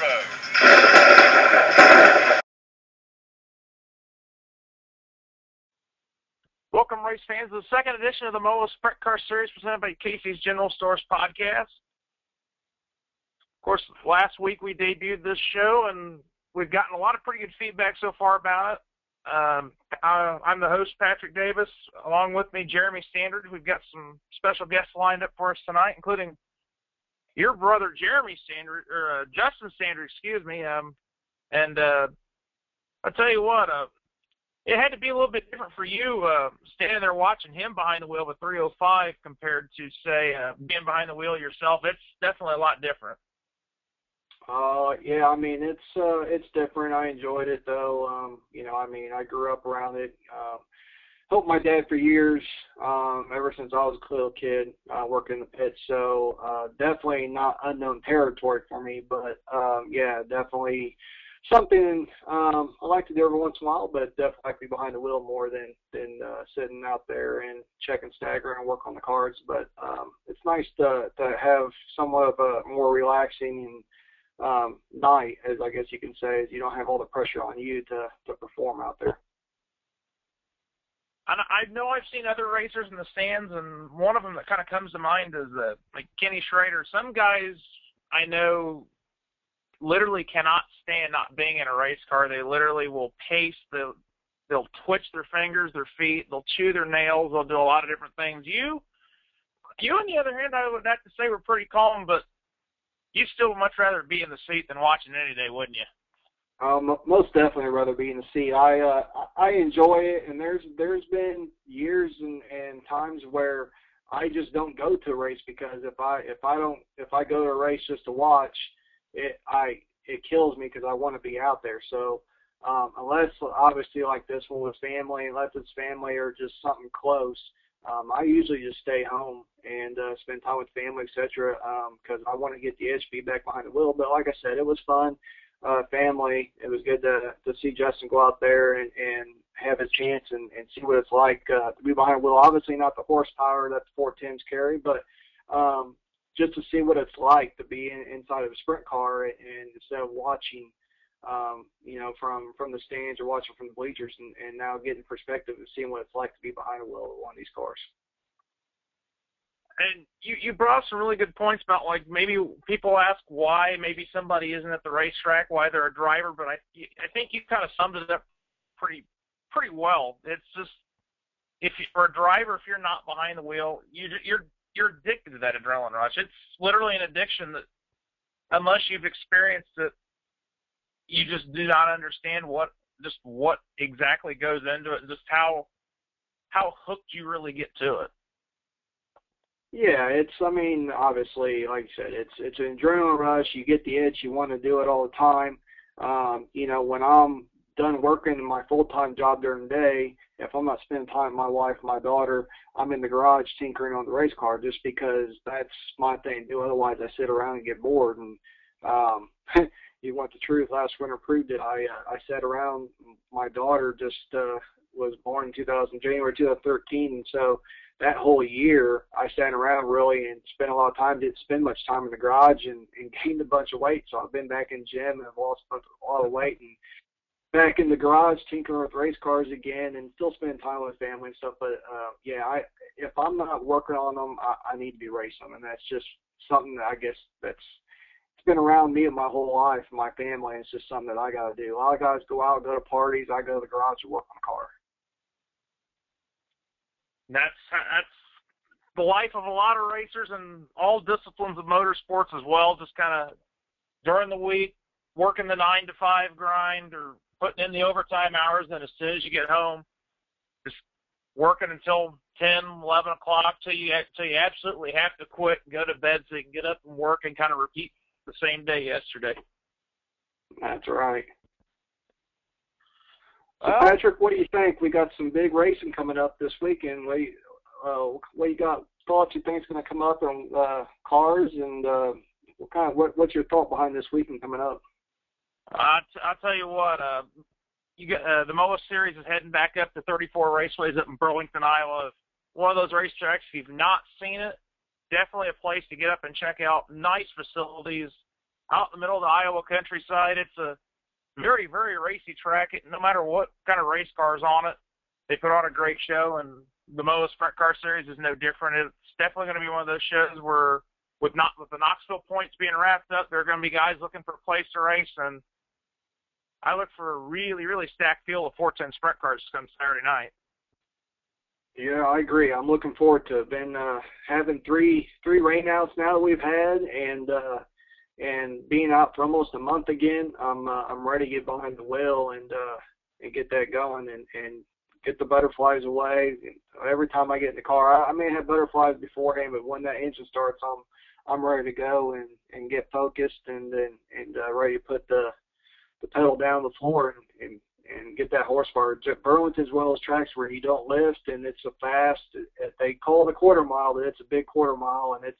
road. Welcome, race fans, to the second edition of the MOWA Sprint Car Series presented by Casey's General Stores podcast. Of course, last week we debuted this show, and we've gotten a lot of pretty good feedback so far about it. I'm the host, Patrick Davis. Along with me, Jeremy Standard. We've got some special guests lined up for us tonight, including your brother, Justin Standard, excuse me. I'll tell you what, it had to be a little bit different for you standing there watching him behind the wheel of a 305 compared to, say, being behind the wheel yourself. It's definitely a lot different. Yeah, I mean, it's different. I enjoyed it, though. I grew up around it. Helped my dad for years, ever since I was a little kid, working in the pits. So definitely not unknown territory for me, but, yeah, definitely something I like to do every once in a while, but definitely like to be behind the wheel more than sitting out there and checking stagger and work on the cards. But it's nice to have somewhat of a more relaxing and night, as I guess you can say, is you don't have all the pressure on you to perform out there. I know I've seen other racers in the stands, and one of them that kind of comes to mind is like Kenny Schrader. Some guys I know literally cannot stand not being in a race car. They literally will pace, they'll twitch their fingers, their feet, they'll chew their nails, they'll do a lot of different things. You on the other hand, I would have to say we're pretty calm, but you'd still much rather be in the seat than watching any day, wouldn't you? Most definitely rather be in the seat. I enjoy it, and there's been years and times where I just don't go to a race because if I go to a race just to watch, it kills me because I want to be out there. So unless obviously like this one with family, unless it's family or just something close. I usually just stay home and spend time with family, etc., because I want to get the edge feedback behind the wheel. But like I said, it was fun, family. It was good to see Justin go out there and have a chance and see what it's like to be behind the wheel. Obviously not the horsepower that the 410s carry, but just to see what it's like to be inside of a sprint car and instead of watching from the stands or watching from the bleachers and now getting perspective and seeing what it's like to be behind a wheel of one of these cars. And you brought up some really good points about, like, maybe people ask why maybe somebody isn't at the racetrack, why they're a driver, but I think you kind of summed it up pretty well. It's just, for a driver, if you're not behind the wheel, you're addicted to that adrenaline rush. It's literally an addiction that, unless you've experienced it, you just do not understand what exactly goes into it, just how hooked you really get to it. Yeah, obviously, like you said, it's an adrenaline rush. You get the itch. You want to do it all the time. When I'm done working in my full-time job during the day, if I'm not spending time with my wife, my daughter, I'm in the garage tinkering on the race car just because that's my thing to do. Otherwise, I sit around and get bored. And you want the truth? Last winter proved it. I sat around. My daughter just was born in January 2013, and so that whole year I sat around really and spent a lot of time. Didn't spend much time in the garage and gained a bunch of weight. So I've been back in gym and I've lost a lot of weight and back in the garage tinkering with race cars again and still spending time with family and stuff. But if I'm not working on them, I need to be racing them, and that's just something that I guess that's. It's been around me my whole life, my family. It's just something that I got to do. A lot of guys go out, go to parties. I go to the garage and work on the car. That's the life of a lot of racers and all disciplines of motorsports as well, just kind of during the week, working the 9-to-5 grind or putting in the overtime hours, and then as soon as you get home, just working until 10, 11 o'clock till you absolutely have to quit and go to bed so you can get up and work and kind of repeat the same day yesterday. That's right. So Patrick, what do you think? We got some big racing coming up this weekend. What you got? Thoughts you think is going to come up on cars, and what's your thought behind this weekend coming up? I'll tell you what. The MOWA Series is heading back up to 34 Raceways up in Burlington, Iowa. One of those racetracks. If you've not seen it, definitely a place to get up and check out. Nice facilities. out in the middle of the Iowa countryside. It's a very, very racy track. No matter what kind of race cars on it, they put on a great show, and the MOWA Sprint Car Series is no different. It's definitely going to be one of those shows where, with the Knoxville points being wrapped up, there are going to be guys looking for a place to race, and I look for a really, really stacked field of 410 sprint cars come Saturday night. Yeah, I agree. I'm looking forward to having three rainouts now that we've had, and being out for almost a month again. I'm ready to get behind the wheel and get that going and get the butterflies away. Every time I get in the car, I may have butterflies beforehand, but when that engine starts, I'm ready to go and get focused and ready to put the pedal down the floor and get that horsepower. Burlington's one of those tracks where you don't lift, and it's a fast. They call it a quarter mile, but it's a big quarter mile, and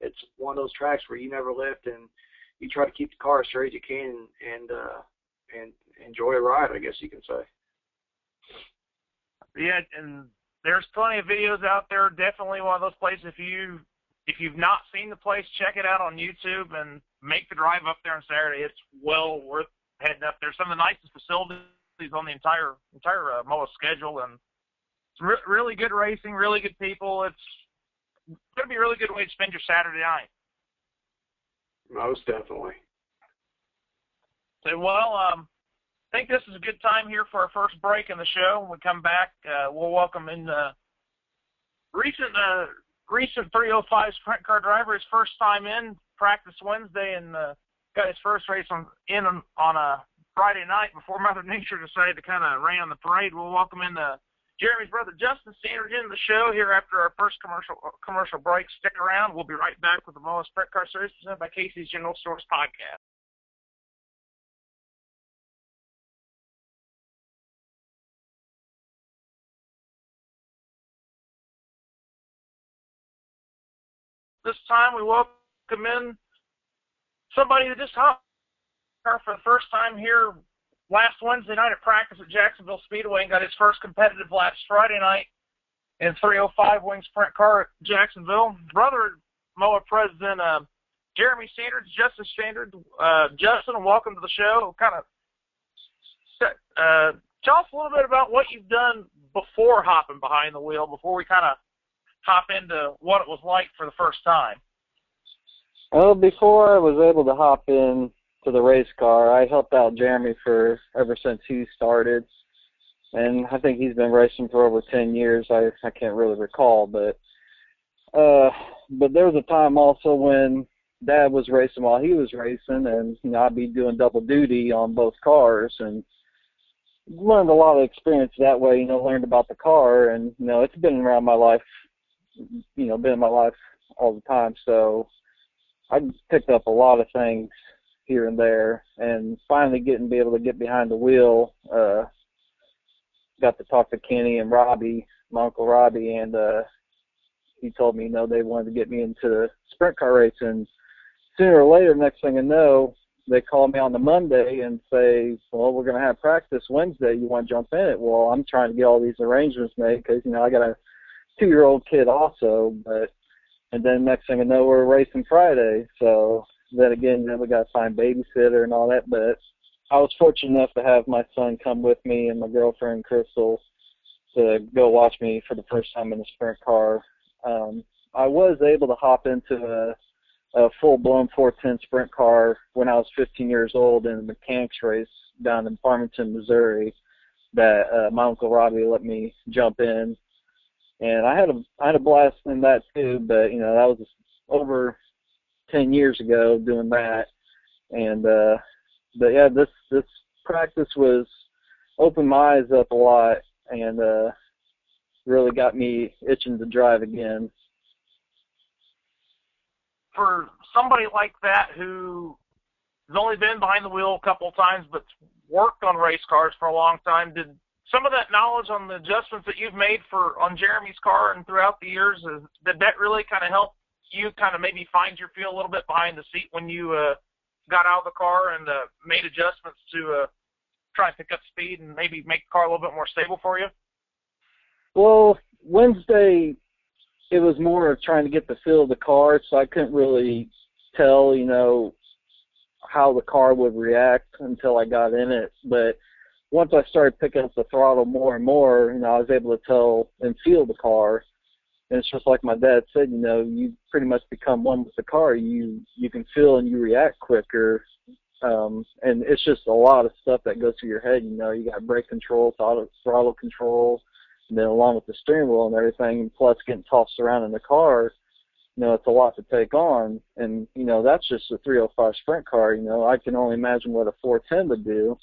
it's one of those tracks where you never lift, and you try to keep the car as straight as you can and enjoy a ride, I guess you can say. Yeah, and there's plenty of videos out there. Definitely one of those places. If you've not seen the place, check it out on YouTube and make the drive up there on Saturday. It's well worth heading up there. Some of the nicest facilities on the entire MOWA schedule, and it's really good racing, really good people. It's going to be a really good way to spend your Saturday night. Most definitely. So, well, I think this is a good time here for our first break in the show. When we come back, we'll welcome in the recent 305 sprint car driver, his first time in, practice Wednesday, and got his first race on a Friday night before Mother Nature decided to kind of rain on the parade. We'll welcome in Jeremy's brother, Justin Sanders, into the show here after our first commercial break. Stick around. We'll be right back with the MOWA Sprint Car Series presented by Casey's General Stores Podcast. This time we welcome in somebody that just hopped car for the first time here last Wednesday night at practice at Jacksonville Speedway and got his first competitive laps Friday night in 305 wing sprint car at Jacksonville. Brother MOWA President Jeremy Sanders, Justin Sanders. Justin, welcome to the show. Kind of tell us a little bit about what you've done before hopping behind the wheel, before we kind of hop into what it was like for the first time. Well, before I was able to hop in to the race car, I helped out Jeremy ever since he started, and I think he's been racing for over 10 years. I can't really recall, but there was a time also when Dad was racing while he was racing, and you know, I'd be doing double duty on both cars, and learned a lot of experience that way. You know, learned about the car, and you know, it's been around my life. You know, been in my life all the time, so I picked up a lot of things here and there, and finally be able to get behind the wheel. Got to talk to Kenny and Robbie, my Uncle Robbie, and he told me, you know, they wanted to get me into sprint car racing. Sooner or later, next thing I know, they call me on the Monday and say, well, we're going to have practice Wednesday. You want to jump in it? Well, I'm trying to get all these arrangements made because, you know, I got to two-year-old kid also, and then next thing I know, we're racing Friday. So then again, we got to find babysitter and all that. But I was fortunate enough to have my son come with me and my girlfriend Crystal to go watch me for the first time in a sprint car. I was able to hop into a full-blown 410 sprint car when I was 15 years old in a mechanics race down in Farmington, Missouri, that my Uncle Robbie let me jump in. And I had a blast in that too, but you know, that was over 10 years ago doing that. And but yeah, this practice opened my eyes up a lot, and really got me itching to drive again. For somebody like that who has only been behind the wheel a couple of times, but worked on race cars for a long time, did some of that knowledge on the adjustments that you've made on Jeremy's car and throughout the years, did that really kind of help you kind of maybe find your feel a little bit behind the seat when you got out of the car and made adjustments to try and pick up speed and maybe make the car a little bit more stable for you? Well, Wednesday, it was more of trying to get the feel of the car, so I couldn't really tell, you know, how the car would react until I got in it. But once I started picking up the throttle more and more, you know, I was able to tell and feel the car. And it's just like my dad said, you know, you pretty much become one with the car. You can feel and you react quicker. And it's just a lot of stuff that goes through your head. You know, you got brake control, throttle control, and then along with the steering wheel and everything, plus getting tossed around in the car, you know, it's a lot to take on. And, you know, that's just a 305 Sprint car. You know, I can only imagine what a 410 would do.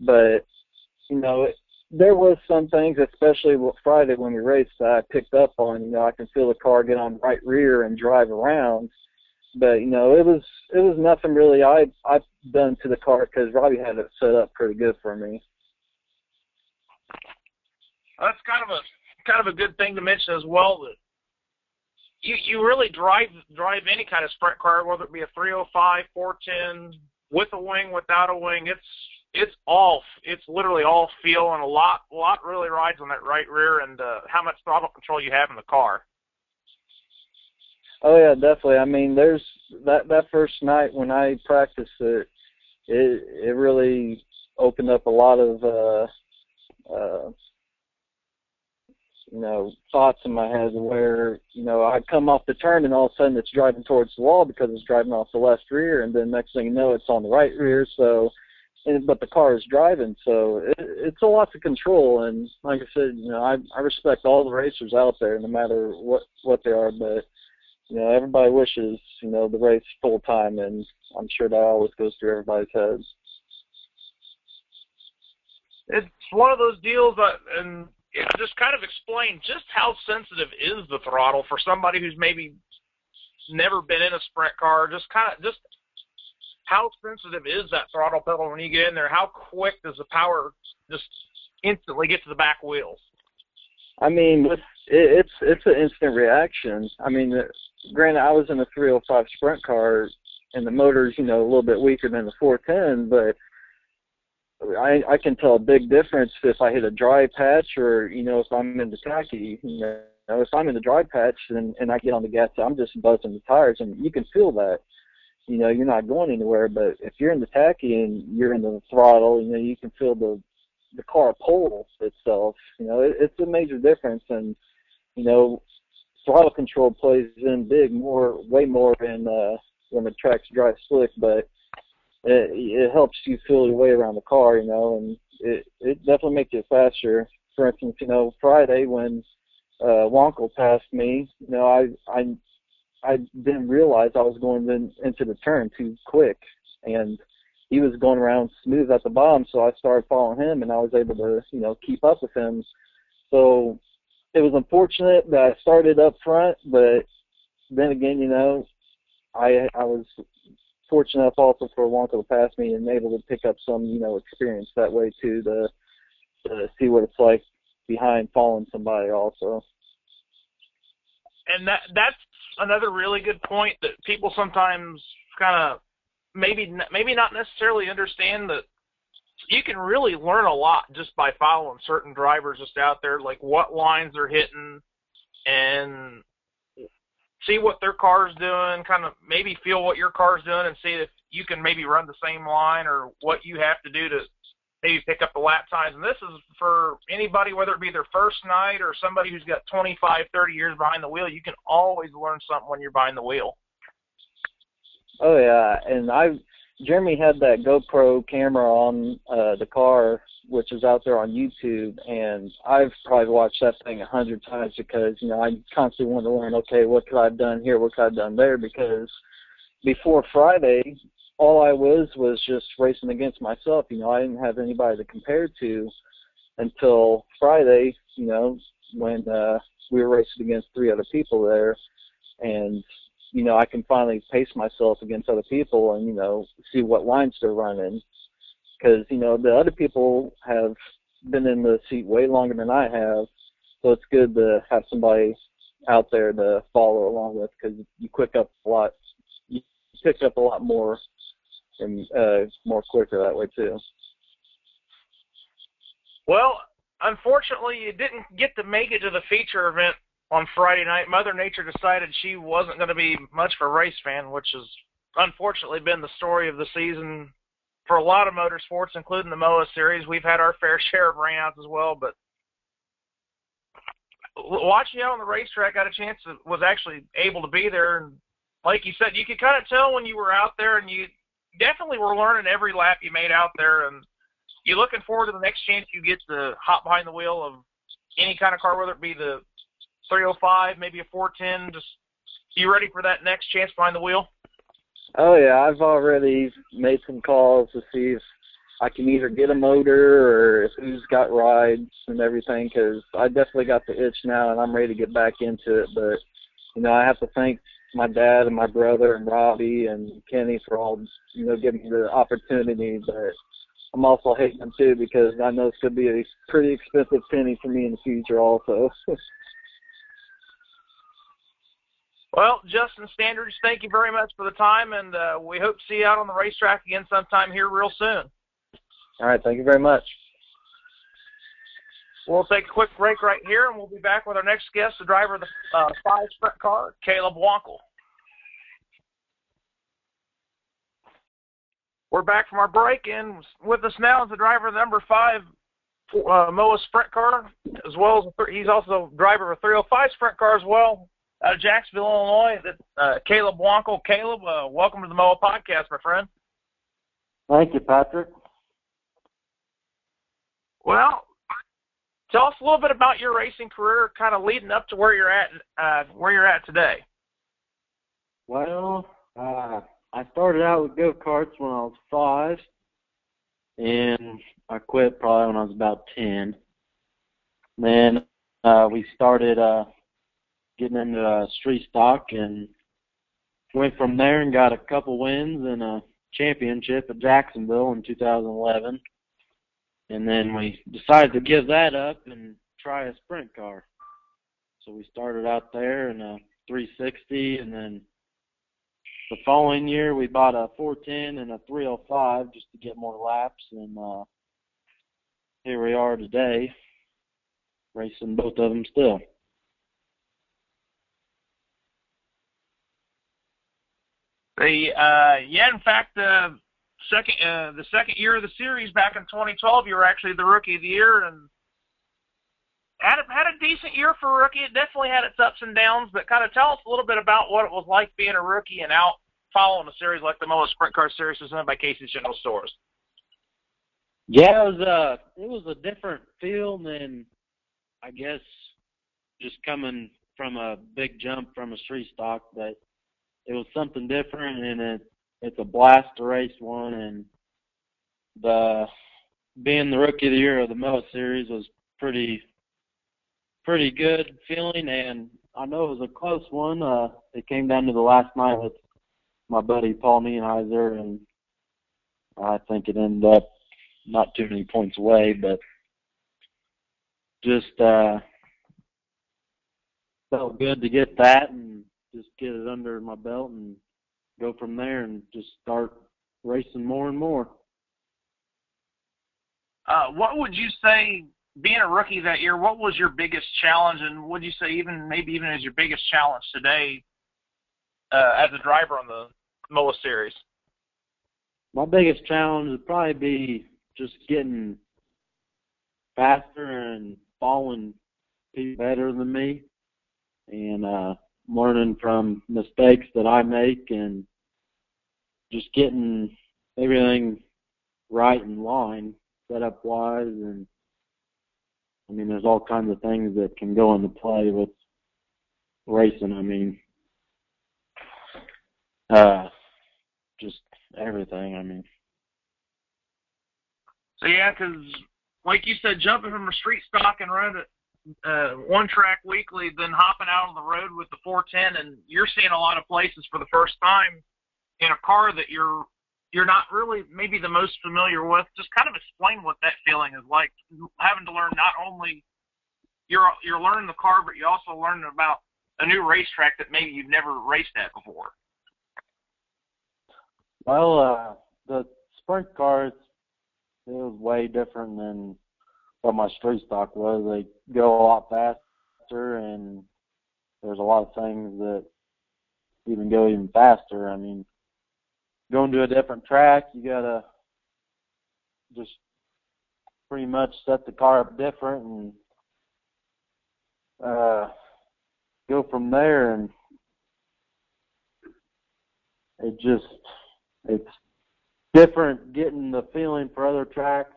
But, you know, there was some things, especially Friday when we raced, that I picked up on. You know, I can feel the car get on right rear and drive around. But, you know, it was nothing really I've done to the car because Robbie had it set up pretty good for me. That's kind of a good thing to mention as well. You really drive any kind of sprint car, whether it be a 305, 410, with a wing, without a wing. It's literally all feel, and a lot really rides on that right rear and how much throttle control you have in the car. Oh yeah, definitely. I mean, there's that first night when I practiced it, it really opened up a lot of you know, thoughts in my head where, you know, I come off the turn and all of a sudden it's driving towards the wall because it's driving off the left rear, and then next thing you know it's on the right rear. So. But the car is driving, so it's a lot to control. And like I said, you know, I respect all the racers out there, no matter what they are. But, you know, everybody wishes, you know, the race full time, and I'm sure that always goes through everybody's heads. It's one of those deals that, and you know, just kind of explain just how sensitive is the throttle for somebody who's maybe never been in a sprint car. How sensitive is that throttle pedal when you get in there? How quick does the power just instantly get to the back wheels? I mean, it's an instant reaction. I mean, granted, I was in a 305 Sprint car, and the motor's, you know, a little bit weaker than the 410, but I can tell a big difference if I hit a dry patch or, you know, if I'm in the tacky, you know, if I'm in the dry patch and I get on the gas, I'm just buzzing the tires, and you can feel that. You know, you're not going anywhere, but if you're in the tacky and you're in the throttle, you know, you can feel the car pull itself. You know, it's a major difference, and, you know, throttle control plays in big, way more than when the track's dry slick, but it helps you feel your way around the car, you know, and it definitely makes it faster. For instance, you know, Friday when Wonkel passed me, you know, I didn't realize I was going into the turn too quick, and he was going around smooth at the bottom, so I started following him, and I was able to, you know, keep up with him. So it was unfortunate that I started up front, but then again, you know, I was fortunate enough also for Wonko to pass me and able to pick up some, you know, experience that way too, to see what it's like behind following somebody also. And that's another really good point that people sometimes kind of maybe not necessarily understand, that you can really learn a lot just by following certain drivers just out there, like what lines they're hitting and see what their car's doing, kind of maybe feel what your car's doing and see if you can maybe run the same line or what you have to do to maybe pick up the lap times. And this is for anybody, whether it be their first night or somebody who's got 25, 30 years behind the wheel. You can always learn something when you're behind the wheel. Oh, yeah, and Jeremy had that GoPro camera on the car, which is out there on YouTube, and I've probably watched that thing 100 times because, you know, I constantly want to learn, okay, what could I have done here, what could I have done there, because before Friday, all I was just racing against myself. You know, I didn't have anybody to compare to until Friday, you know, when we were racing against three other people there. And, you know, I can finally pace myself against other people and, you know, see what lines they're running. Because, you know, the other people have been in the seat way longer than I have, so it's good to have somebody out there to follow along with, because you pick up a lot more and more quicker that way too. Well, unfortunately, you didn't get to make it to the feature event on Friday night. Mother Nature decided she wasn't going to be much of a race fan, which is unfortunately been the story of the season for a lot of motorsports, including the MOWA series. We've had our fair share of rainouts as well, but watching out on the racetrack, I had a chance to, was actually able to be there, and like you said, you could kind of tell when you were out there, and you definitely were learning every lap you made out there, and you're looking forward to the next chance you get to hop behind the wheel of any kind of car, whether it be the 305, maybe a 410. Just you ready for that next chance behind the wheel? Oh, yeah. I've already made some calls to see if I can either get a motor or who's got rides and everything, because I definitely got the itch now, and I'm ready to get back into it. But, you know, I have to thank my dad and my brother and Robbie and Kenny for all, you know, giving me the opportunity. But I'm also hating them, too, because I know it's going to be a pretty expensive penny for me in the future also. Well, Justin Standards, thank you very much for the time, and we hope to see you out on the racetrack again sometime here real soon. All right, thank you very much. We'll take a quick break right here, and we'll be back with our next guest, the driver of the 5 Sprint car, Caleb Wankel. We're back from our break, and with us now is the driver of the number 5 MOWA Sprint car, as well as he's also driver of a 305 Sprint car as well, out of Jacksonville, Illinois. Caleb Wankel. Caleb, welcome to the MOWA podcast, my friend. Thank you, Patrick. Well, tell us a little bit about your racing career, kind of leading up to where you're at today. Well, I started out with go-karts when I was 5, and I quit probably when I was about 10. Then we started getting into street stock, and went from there and got a couple wins and a championship at Jacksonville in 2011. And then we decided to give that up and try a sprint car. So we started out there in a 360, and then the following year we bought a 410 and a 305 just to get more laps, and here we are today racing both of them still. The second year of the series back in 2012, you were actually the Rookie of the Year, and had a decent year for a rookie. It definitely had its ups and downs, but kind of tell us a little bit about what it was like being a rookie and out following a series like the MOWA Sprint Car Series presented by Casey's General Stores. Yeah, it was a different feel than, I guess, just coming from a big jump from a street stock, but it was something different, and it's a blast to race one, and being the Rookie of the Year of the MOWA series was pretty good feeling, and I know it was a close one. It came down to the last night with my buddy Paul Nienheiser, and I think it ended up not too many points away, but just felt good to get that and just get it under my belt and go from there and just start racing more and more. What would you say, being a rookie that year, what was your biggest challenge, and would you say maybe even as your biggest challenge today as a driver on the MOWA series? My biggest challenge would probably be just getting faster and following people better than me, and learning from mistakes that I make and just getting everything right in line, setup wise, and I mean, there's all kinds of things that can go into play with racing. I mean, just everything. I mean, so yeah, because like you said, jumping from a street stock and running one track weekly, then hopping out on the road with the 410, and you're seeing a lot of places for the first time in a car that you're not really maybe the most familiar with. Just kind of explain what that feeling is like, having to learn not only you're learning the car, but you're also learning about a new racetrack that maybe you've never raced at before. Well, the sprint cars, it was way different than what my street stock was. They go a lot faster, and there's a lot of things that even go even faster. I mean, going to a different track, you got to just pretty much set the car up different and go from there. And it's different getting the feeling for other tracks.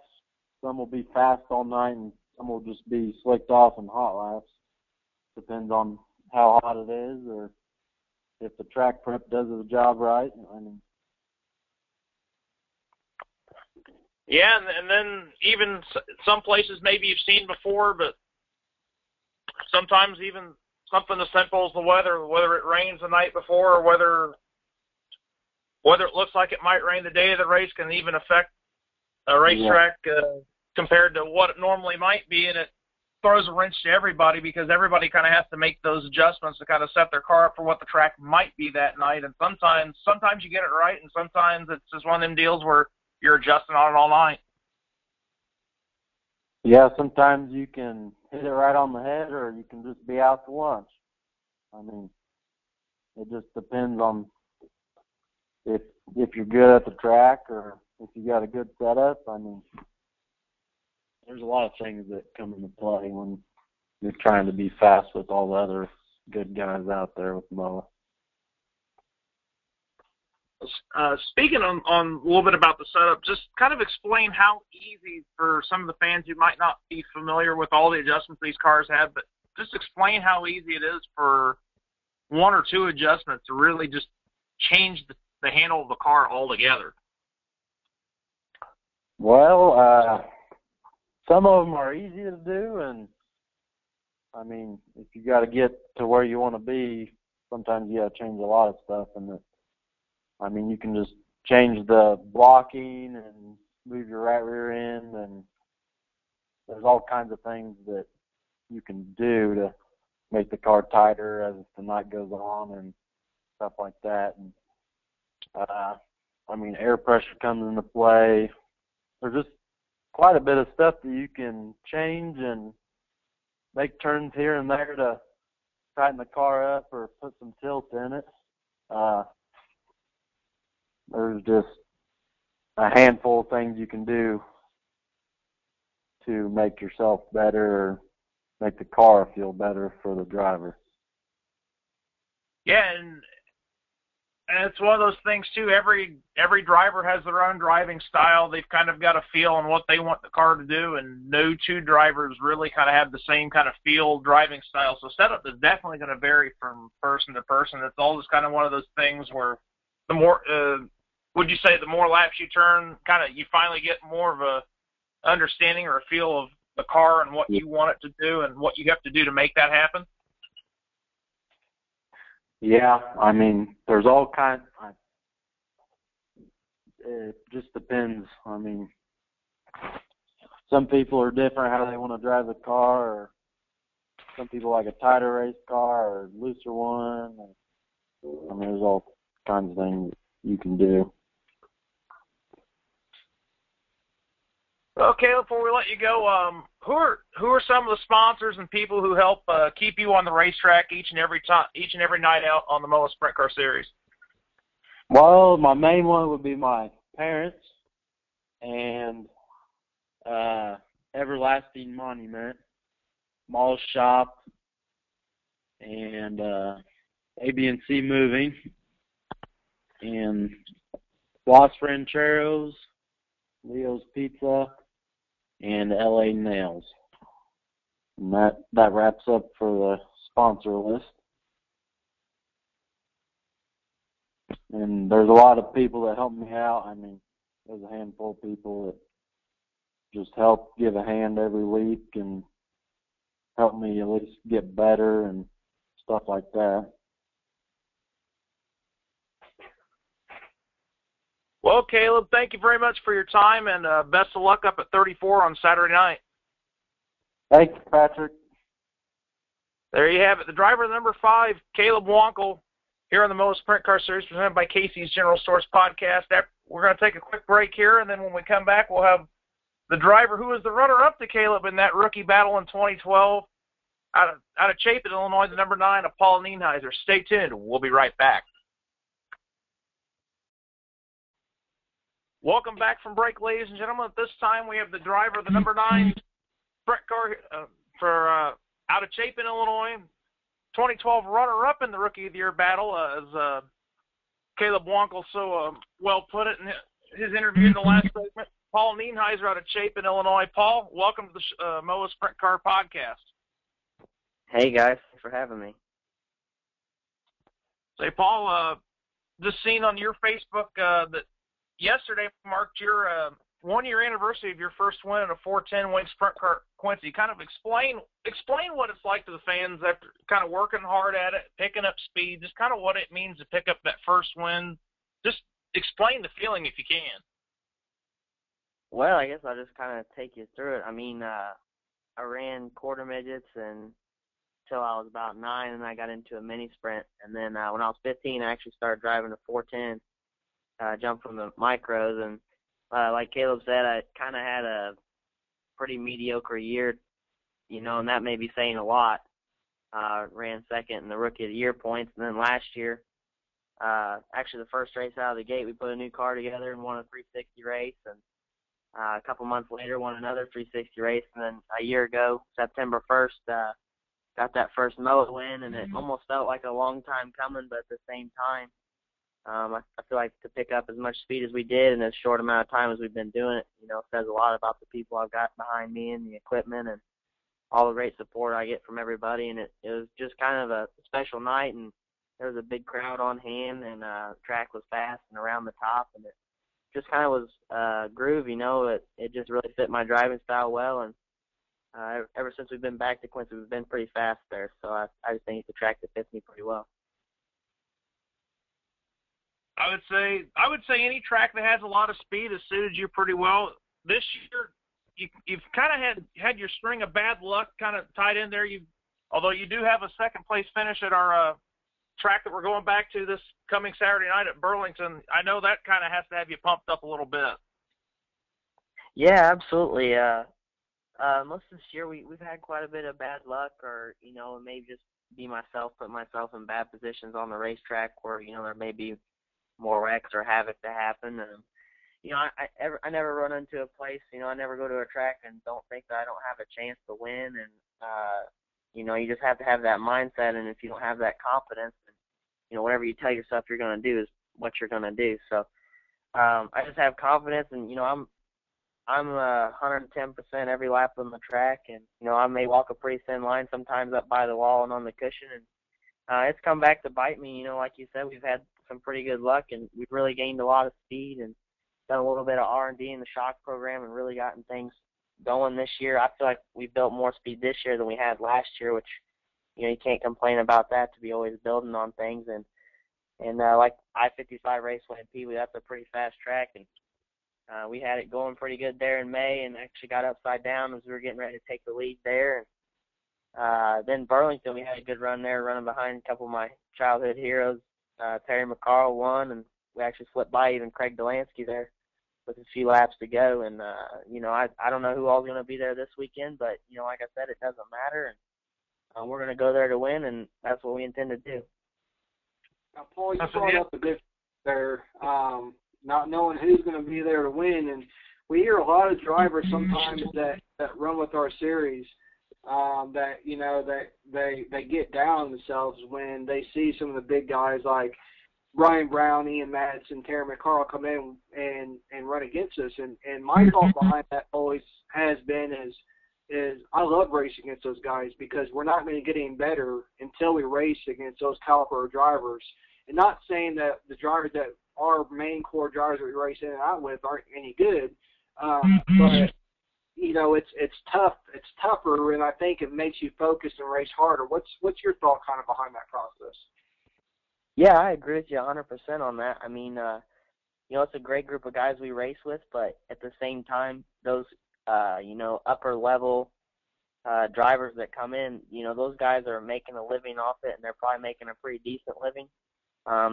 Some will be fast all night and some will just be slicked off and hot laps. Depends on how hot it is or if the track prep does the job right. I mean, yeah, and then even some places maybe you've seen before, but sometimes even something as simple as the weather, whether it rains the night before or whether it looks like it might rain the day of the race can even affect a racetrack compared to what it normally might be, and it throws a wrench to everybody because everybody kind of has to make those adjustments to kind of set their car up for what the track might be that night. And sometimes you get it right, and sometimes it's just one of them deals where you're adjusting on it all night. Yeah, sometimes you can hit it right on the head or you can just be out to lunch. I mean, it just depends on if you're good at the track or if you got a good setup. I mean, there's a lot of things that come into play when you're trying to be fast with all the other good guys out there with MOWA. Speaking on a little bit about the setup, just kind of explain how easy for some of the fans who might not be familiar with all the adjustments these cars have, but just explain how easy it is for one or two adjustments to really just change the handle of the car altogether. Well, some of them are easy to do, and I mean, if you got to get to where you want to be, sometimes you got to change a lot of stuff. And I mean, you can just change the blocking and move your right rear end, and there's all kinds of things that you can do to make the car tighter as the night goes on and stuff like that. And I mean, air pressure comes into play. There's just quite a bit of stuff that you can change and make turns here and there to tighten the car up or put some tilt in it. There's just a handful of things you can do to make yourself better or make the car feel better for the driver. Yeah, and it's one of those things, too. Every driver has their own driving style. They've kind of got a feel on what they want the car to do, and no two drivers really kind of have the same kind of feel driving style. So setup is definitely going to vary from person to person. It's all just kind of one of those things where the more would you say the more laps you turn, kind of you finally get more of a understanding or a feel of the car and what you want it to do and what you have to do to make that happen? Yeah, I mean, there's all kinds. It just depends. I mean, some people are different how they want to drive the car. Or some people like a tighter race car or a looser one. I mean, there's all kinds of things you can do. Okay, before we let you go, who are some of the sponsors and people who help keep you on the racetrack each and every night out on the MOWA Sprint Car Series? Well, my main one would be my parents and Everlasting Monument, Mall Shop, and A B and C Moving, and Boss Rancheros, Leo's Pizza, and LA Nails. And that wraps up for the sponsor list. And there's a lot of people that help me out. I mean, there's a handful of people that just help give a hand every week and help me at least get better and stuff like that. Well, Caleb, thank you very much for your time, and best of luck up at 34 on Saturday night. Thanks, Patrick. There you have it. The driver number 5, Caleb Wankel, here on the MOWA Sprint Car Series, presented by Casey's General Stores Podcast. We're going to take a quick break here, and then when we come back, we'll have the driver who was the runner-up to Caleb in that rookie battle in 2012 out of Chapin, Illinois, the number 9 of Paul Nienheiser. Stay tuned. We'll be right back. Welcome back from break, ladies and gentlemen. At this time, we have the driver of the number 9 sprint car out of Chapin, Illinois. 2012 runner-up in the Rookie of the Year battle, as Caleb Wankel so well put it in his interview in the last segment. Paul Nienheiser out of Chapin, Illinois. Paul, welcome to the MOWA Sprint Car Podcast. Hey, guys. Thanks for having me. Say, Paul, just seen on your Facebook that yesterday marked your one-year anniversary of your first win in a 410 wing sprint car, Quincy. Kind of explain what it's like to the fans after kind of working hard at it, picking up speed, just kind of what it means to pick up that first win. Just explain the feeling if you can. Well, I guess I'll just kind of take you through it. I mean, I ran quarter midgets until I was about 9, and I got into a mini sprint. And then when I was 15, I actually started driving a 410. I jumped from the micros, and like Caleb said, I kind of had a pretty mediocre year, you know, and that may be saying a lot. Ran second in the Rookie of the Year points, and then last year, actually the first race out of the gate, we put a new car together and won a 360 race, and a couple months later won another 360 race, and then a year ago, September 1st, got that first MOWA win, and it almost felt like a long time coming, but at the same time, I feel like to pick up as much speed as we did in as short amount of time as we've been doing it, you know, says a lot about the people I've got behind me and the equipment and all the great support I get from everybody. And it was just kind of a special night, and there was a big crowd on hand, and the track was fast and around the top, and it just kind of was groove, you know. It just really fit my driving style well, and ever since we've been back to Quincy, we've been pretty fast there, so I just think it's a track that fits me pretty well. I would say any track that has a lot of speed has suited you pretty well. This year, you've kind of had your string of bad luck kind of tied in there. Although you do have a second-place finish at our track that we're going back to this coming Saturday night at Burlington. I know that kind of has to have you pumped up a little bit. Yeah, absolutely. Most of this year, we've had quite a bit of bad luck, or, you know, maybe just put myself in bad positions on the racetrack where, you know, there may be more wrecks or havoc to happen. And, you know, I never run into a place, you know, I never go to a track and don't think that I don't have a chance to win. And, you know, you just have to have that mindset, and if you don't have that confidence, you know, whatever you tell yourself you're going to do is what you're going to do. So I just have confidence, and, you know, I'm 110% every lap on the track, and, you know, I may walk a pretty thin line sometimes up by the wall and on the cushion, and it's come back to bite me. You know, like you said, we've had some pretty good luck, and we've really gained a lot of speed and done a little bit of R&D in the shock program and really gotten things going this year. I feel like we built more speed this year than we had last year, which, you know, you can't complain about that, to be always building on things. And like I-55 Raceway in Pevely, that's a pretty fast track, and we had it going pretty good there in May, and actually got upside down as we were getting ready to take the lead there. And then Burlington, we had a good run there, running behind a couple of my childhood heroes. Terry McCarl won, and we actually slipped by even Craig Delansky there with a few laps to go. And, you know, I don't know who all's going to be there this weekend, but, you know, like I said, it doesn't matter. And we're going to go there to win, and that's what we intend to do. Now, Paul, you brought up a difference there, not knowing who's going to be there to win. And we hear a lot of drivers sometimes that run with our series that, you know, that they get down themselves when they see some of the big guys like Brian Brown, Ian Madsen, Terry McCarl come in and run against us. And my thought behind that always has been is I love racing against those guys, because we're not going to get any better until we race against those caliber drivers. And not saying that the drivers that our main core drivers that we race in and out with aren't any good, but you know, it's tough. It's tougher, and I think it makes you focus and race harder. What's your thought kind of behind that process? Yeah, I agree with you 100% on that. I mean, you know, it's a great group of guys we race with, but at the same time, those you know, upper level drivers that come in, you know, those guys are making a living off it, and they're probably making a pretty decent living.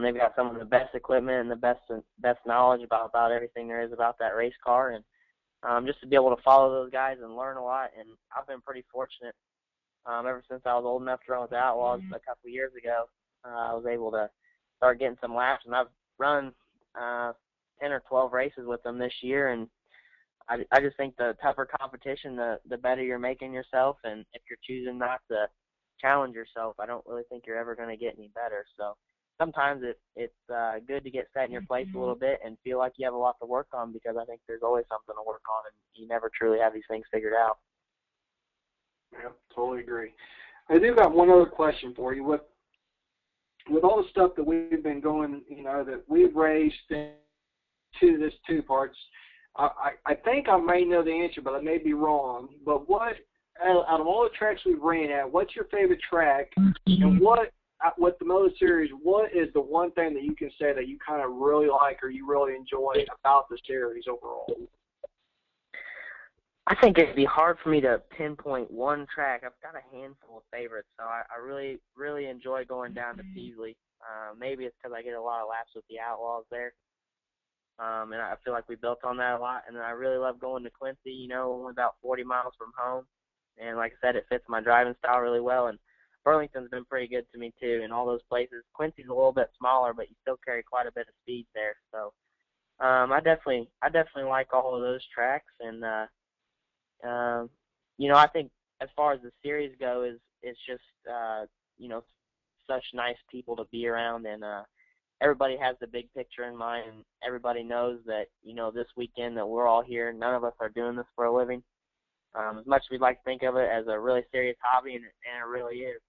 They've got some of the best equipment and the best knowledge about everything there is about that race car, and just to be able to follow those guys and learn a lot. And I've been pretty fortunate ever since I was old enough to run with the Outlaws a couple of years ago. I was able to start getting some laps, and I've run 10 or 12 races with them this year, and I just think the tougher competition, the better you're making yourself, and if you're choosing not to challenge yourself, I don't really think you're ever going to get any better. So sometimes it's good to get set in your place a little bit and feel like you have a lot to work on, because I think there's always something to work on, and you never truly have these things figured out. Yeah, totally agree. I do got one other question for you. With all the stuff that we've been going, you know, that we've raised to this two parts, I think I may know the answer, but I may be wrong. But what, out of all the tracks we've ran at, what's your favorite track? And what, with the MOWA series, what is the one thing that you can say that you kind of really like or you really enjoy about the series overall? I think it'd be hard for me to pinpoint one track. I've got a handful of favorites, so I really, really enjoy going down to Peasley. Maybe it's because I get a lot of laps with the Outlaws there. And I feel like we built on that a lot. And then I really love going to Quincy, you know, only about 40 miles from home. And like I said, it fits my driving style really well. And Burlington's been pretty good to me, too, in all those places. Quincy's a little bit smaller, but you still carry quite a bit of speed there. So I definitely like all of those tracks. And, you know, I think as far as the series goes, it's just, you know, such nice people to be around. And everybody has the big picture in mind. And everybody knows that, you know, this weekend that we're all here, none of us are doing this for a living. As much as we'd like to think of it as a really serious hobby, and it really is.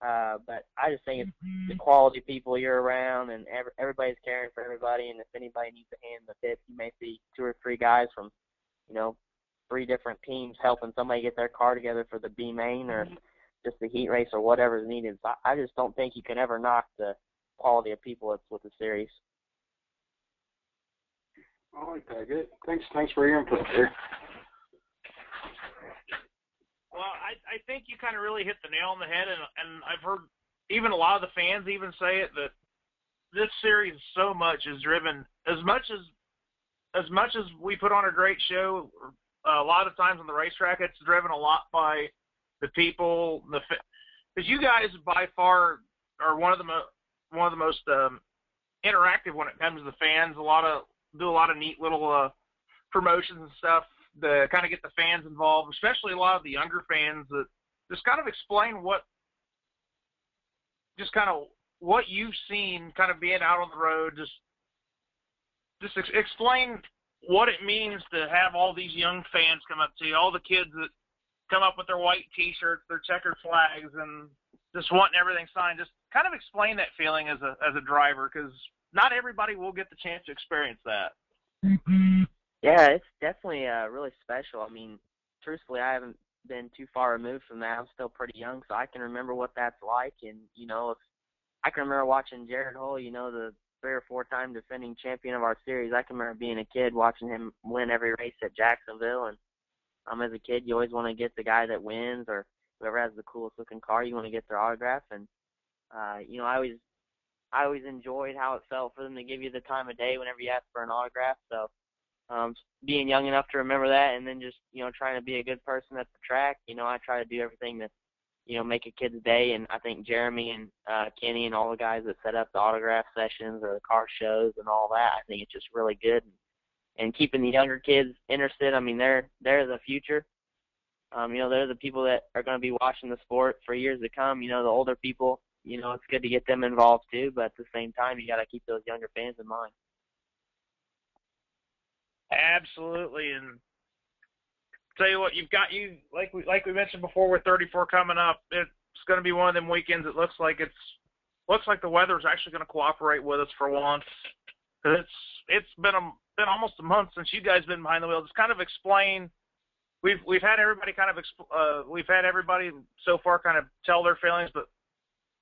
But I just think it's the quality people you're around, and everybody's caring for everybody. And if anybody needs a hand in the pit, you may see two or three guys from, you know, three different teams helping somebody get their car together for the B main or just the heat race or whatever's needed. So I just don't think you can ever knock the quality of people that's with the series. I like that. Good. Thanks for your input there. Well, I think you kind of really hit the nail on the head, and I've heard even a lot of the fans even say it, that this series so much is driven, as much as we put on a great show, a lot of times on the racetrack, it's driven a lot by the people, because you guys by far are one of the most interactive when it comes to the fans. Do a lot of neat little promotions and stuff to kind of get the fans involved, especially a lot of the younger fans, that just kind of explain what you've seen kind of being out on the road. Just explain what it means to have all these young fans come up to you, all the kids that come up with their white T-shirts, their checkered flags, and just wanting everything signed. Just kind of explain that feeling as a driver, because not everybody will get the chance to experience that. Mm-hmm. Yeah, it's definitely really special. I mean, truthfully, I haven't been too far removed from that. I'm still pretty young, so I can remember what that's like. And, you know, if I can remember watching Jared Hull, you know, the three- or four-time defending champion of our series. I can remember being a kid watching him win every race at Jacksonville. And as a kid, you always want to get the guy that wins or whoever has the coolest-looking car, you want to get their autograph. And, you know, I always enjoyed how it felt for them to give you the time of day whenever you asked for an autograph. So, being young enough to remember that, and then just, you know, trying to be a good person at the track. You know, I try to do everything to, you know, make a kid's day, and I think Jeremy and Kenny and all the guys that set up the autograph sessions or the car shows and all that, I think it's just really good. And keeping the younger kids interested, I mean, they're the future. You know, they're the people that are going to be watching the sport for years to come. You know, the older people, you know, it's good to get them involved too, but at the same time, you got to keep those younger fans in mind. Absolutely, and tell you what, you've got like we mentioned before, with 34 coming up, it's going to be one of them weekends. It looks like the weather's actually going to cooperate with us for once. It's been almost a month since you guys been behind the wheel. Just kind of explain. We've had everybody we've had everybody so far kind of tell their feelings, but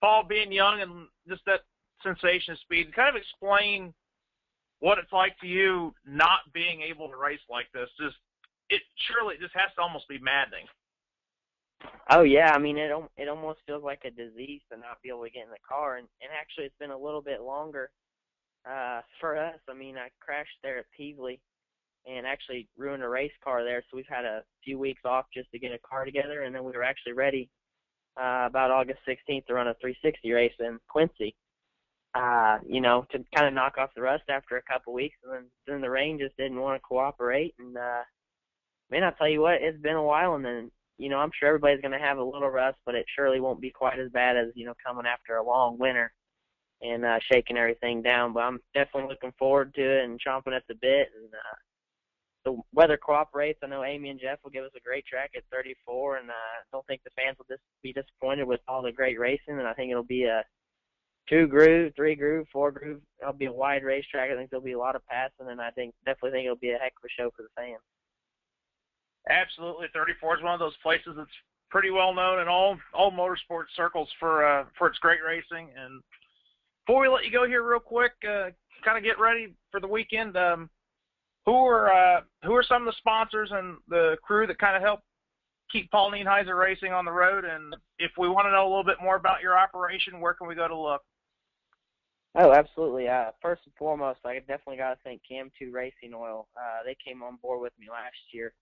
Paul, being young and just that sensation of speed, kind of explain what it's like to you not being able to race like this. Just, it surely just has to almost be maddening. Oh, yeah. I mean, it almost feels like a disease to not be able to get in the car. And actually, it's been a little bit longer for us. I mean, I crashed there at Peasley and actually ruined a race car there. So we've had a few weeks off just to get a car together. And then we were actually ready about August 16th to run a 360 race in Quincy. you know, to kind of knock off the rust after a couple weeks. And then the rain just didn't want to cooperate. And, man, I'll tell you what, it's been a while. And then, you know, I'm sure everybody's going to have a little rust, but it surely won't be quite as bad as, you know, coming after a long winter and shaking everything down. But I'm definitely looking forward to it and chomping at the bit. And the weather cooperates. I know Amy and Jeff will give us a great track at 34, and I don't think the fans will just be disappointed with all the great racing. And I think it'll be a 2-groove, 3-groove, 4-groove. It'll be a wide racetrack. I think there'll be a lot of passing, and I think definitely think it'll be a heck of a show for the fans. Absolutely. 34 is one of those places that's pretty well known in all motorsport circles for its great racing. And before we let you go here real quick, kind of get ready for the weekend, who are some of the sponsors and the crew that kind of help keep Paul Nienhuiser Racing on the road? And if we want to know a little bit more about your operation, where can we go to look? Oh, absolutely. First and foremost, I definitely got to thank Cam2 Racing Oil. They came on board with me last year.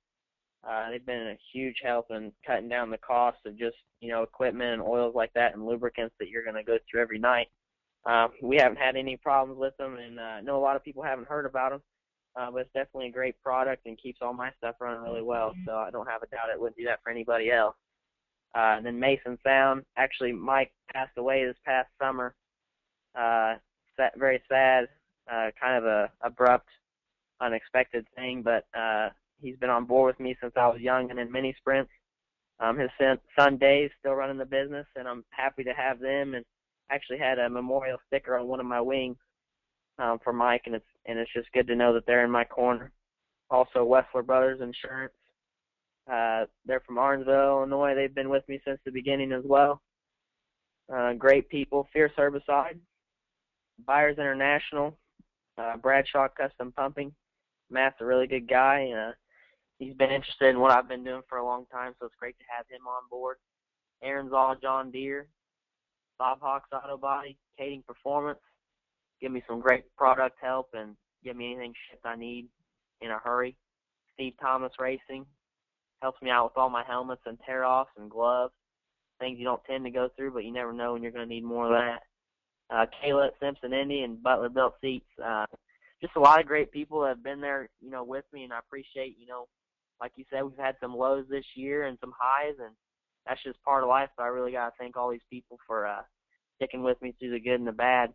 They've been a huge help in cutting down the cost of just, you know, equipment and oils like that and lubricants that you're going to go through every night. We haven't had any problems with them, and I know a lot of people haven't heard about them, but it's definitely a great product and keeps all my stuff running really well, so I don't have a doubt it wouldn't do that for anybody else. And then Mason Sound. Actually, Mike passed away this past summer. Very sad, kind of a abrupt, unexpected thing, but he's been on board with me since I was young and in mini sprints. His son Dave's still running the business, and I'm happy to have them. And actually had a memorial sticker on one of my wings for Mike, and it's just good to know that they're in my corner. Also, Wessler Brothers Insurance. They're from Arnsville, Illinois. They've been with me since the beginning as well. Great people. Fierce Herbicide. Buyers International. Bradshaw Custom Pumping. Matt's a really good guy, and he's been interested in what I've been doing for a long time, so it's great to have him on board. Aaron's All John Deere, Bob Hawks Auto Body, Cating Performance. Give me some great product help and give me anything shipped I need in a hurry. Steve Thomas Racing helps me out with all my helmets and tear-offs and gloves, things you don't tend to go through, but you never know when you're going to need more of that. Kayla Simpson Indy and Butler Built Seats. Just a lot of great people that have been there, you know, with me, and I appreciate, you know, like you said, we've had some lows this year and some highs, and that's just part of life, so I really got to thank all these people for sticking with me through the good and the bad.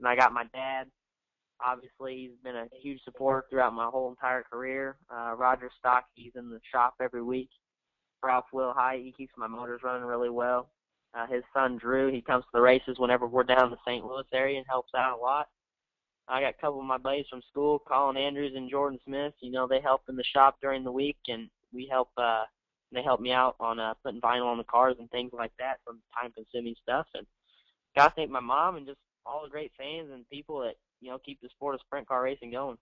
And I got my dad. Obviously, he's been a huge supporter throughout my whole entire career. Roger Stock, he's in the shop every week. Ralph Will High, he keeps my motors running really well. His son, Drew, he comes to the races whenever we're down in the St. Louis area and helps out a lot. I got a couple of my buddies from school, Colin Andrews and Jordan Smith. You know, they help in the shop during the week, and we help. They help me out on putting vinyl on the cars and things like that, some time-consuming stuff. And gotta thank my mom and just all the great fans and people that, you know, keep the sport of sprint car racing going.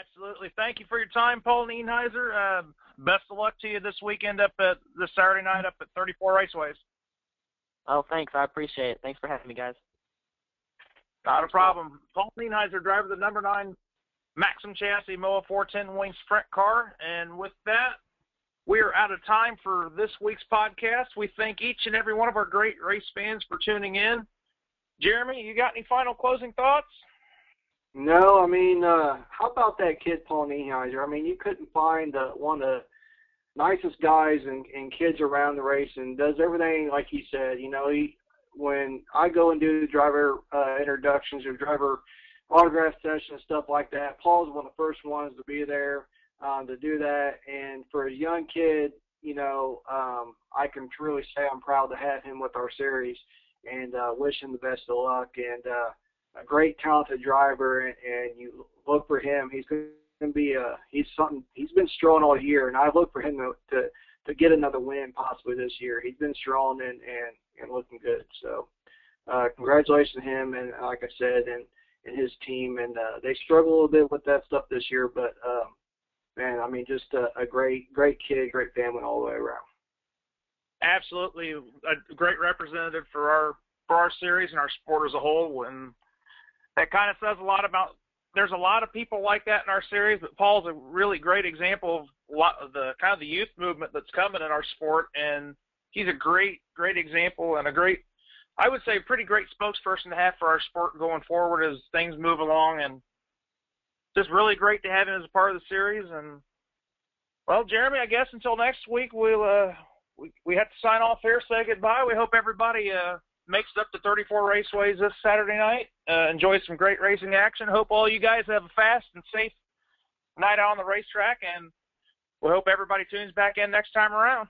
Absolutely. Thank you for your time, Paul Nienhuiser. Best of luck to you this weekend this Saturday night up at 34 Raceways. Oh, thanks. I appreciate it. Thanks for having me, guys. Not a problem. Paul Nienhuiser, driver of the number 9 Maxim chassis MOWA 410 wing sprint car. And with that, we are out of time for this week's podcast. We thank each and every one of our great race fans for tuning in. Jeremy, you got any final closing thoughts? No, I mean, how about that kid, Paul Nienhuiser? I mean, you couldn't find one of the nicest guys and kids around the race, and does everything like he said. You know, when I go and do driver introductions or driver autograph sessions, stuff like that, Paul's one of the first ones to be there to do that. And for a young kid, you know, I can truly say I'm proud to have him with our series and wish him the best of luck. And a great, talented driver, and you look for him. He's going to be he's something. He's been strong all year, and I look for him to get another win possibly this year. He's been strong and looking good. So congratulations to him, and like I said, and his team. And they struggle a little bit with that stuff this year, but man, I mean, just a great kid, great family all the way around. Absolutely, a great representative for our series and our sport as a whole, and that kind of says a lot about. There's a lot of people like that in our series, but Paul's a really great example of the kind of the youth movement that's coming in our sport, and he's a great example and a great I would say a pretty great spokesperson to have for our sport going forward as things move along, and just really great to have him as a part of the series. And, well, Jeremy, I guess until next week, we'll we have to sign off here, say goodbye. We hope everybody makes it up to 34 Raceways this Saturday night. Enjoy some great racing action. Hope all you guys have a fast and safe night out on the racetrack, and we hope everybody tunes back in next time around.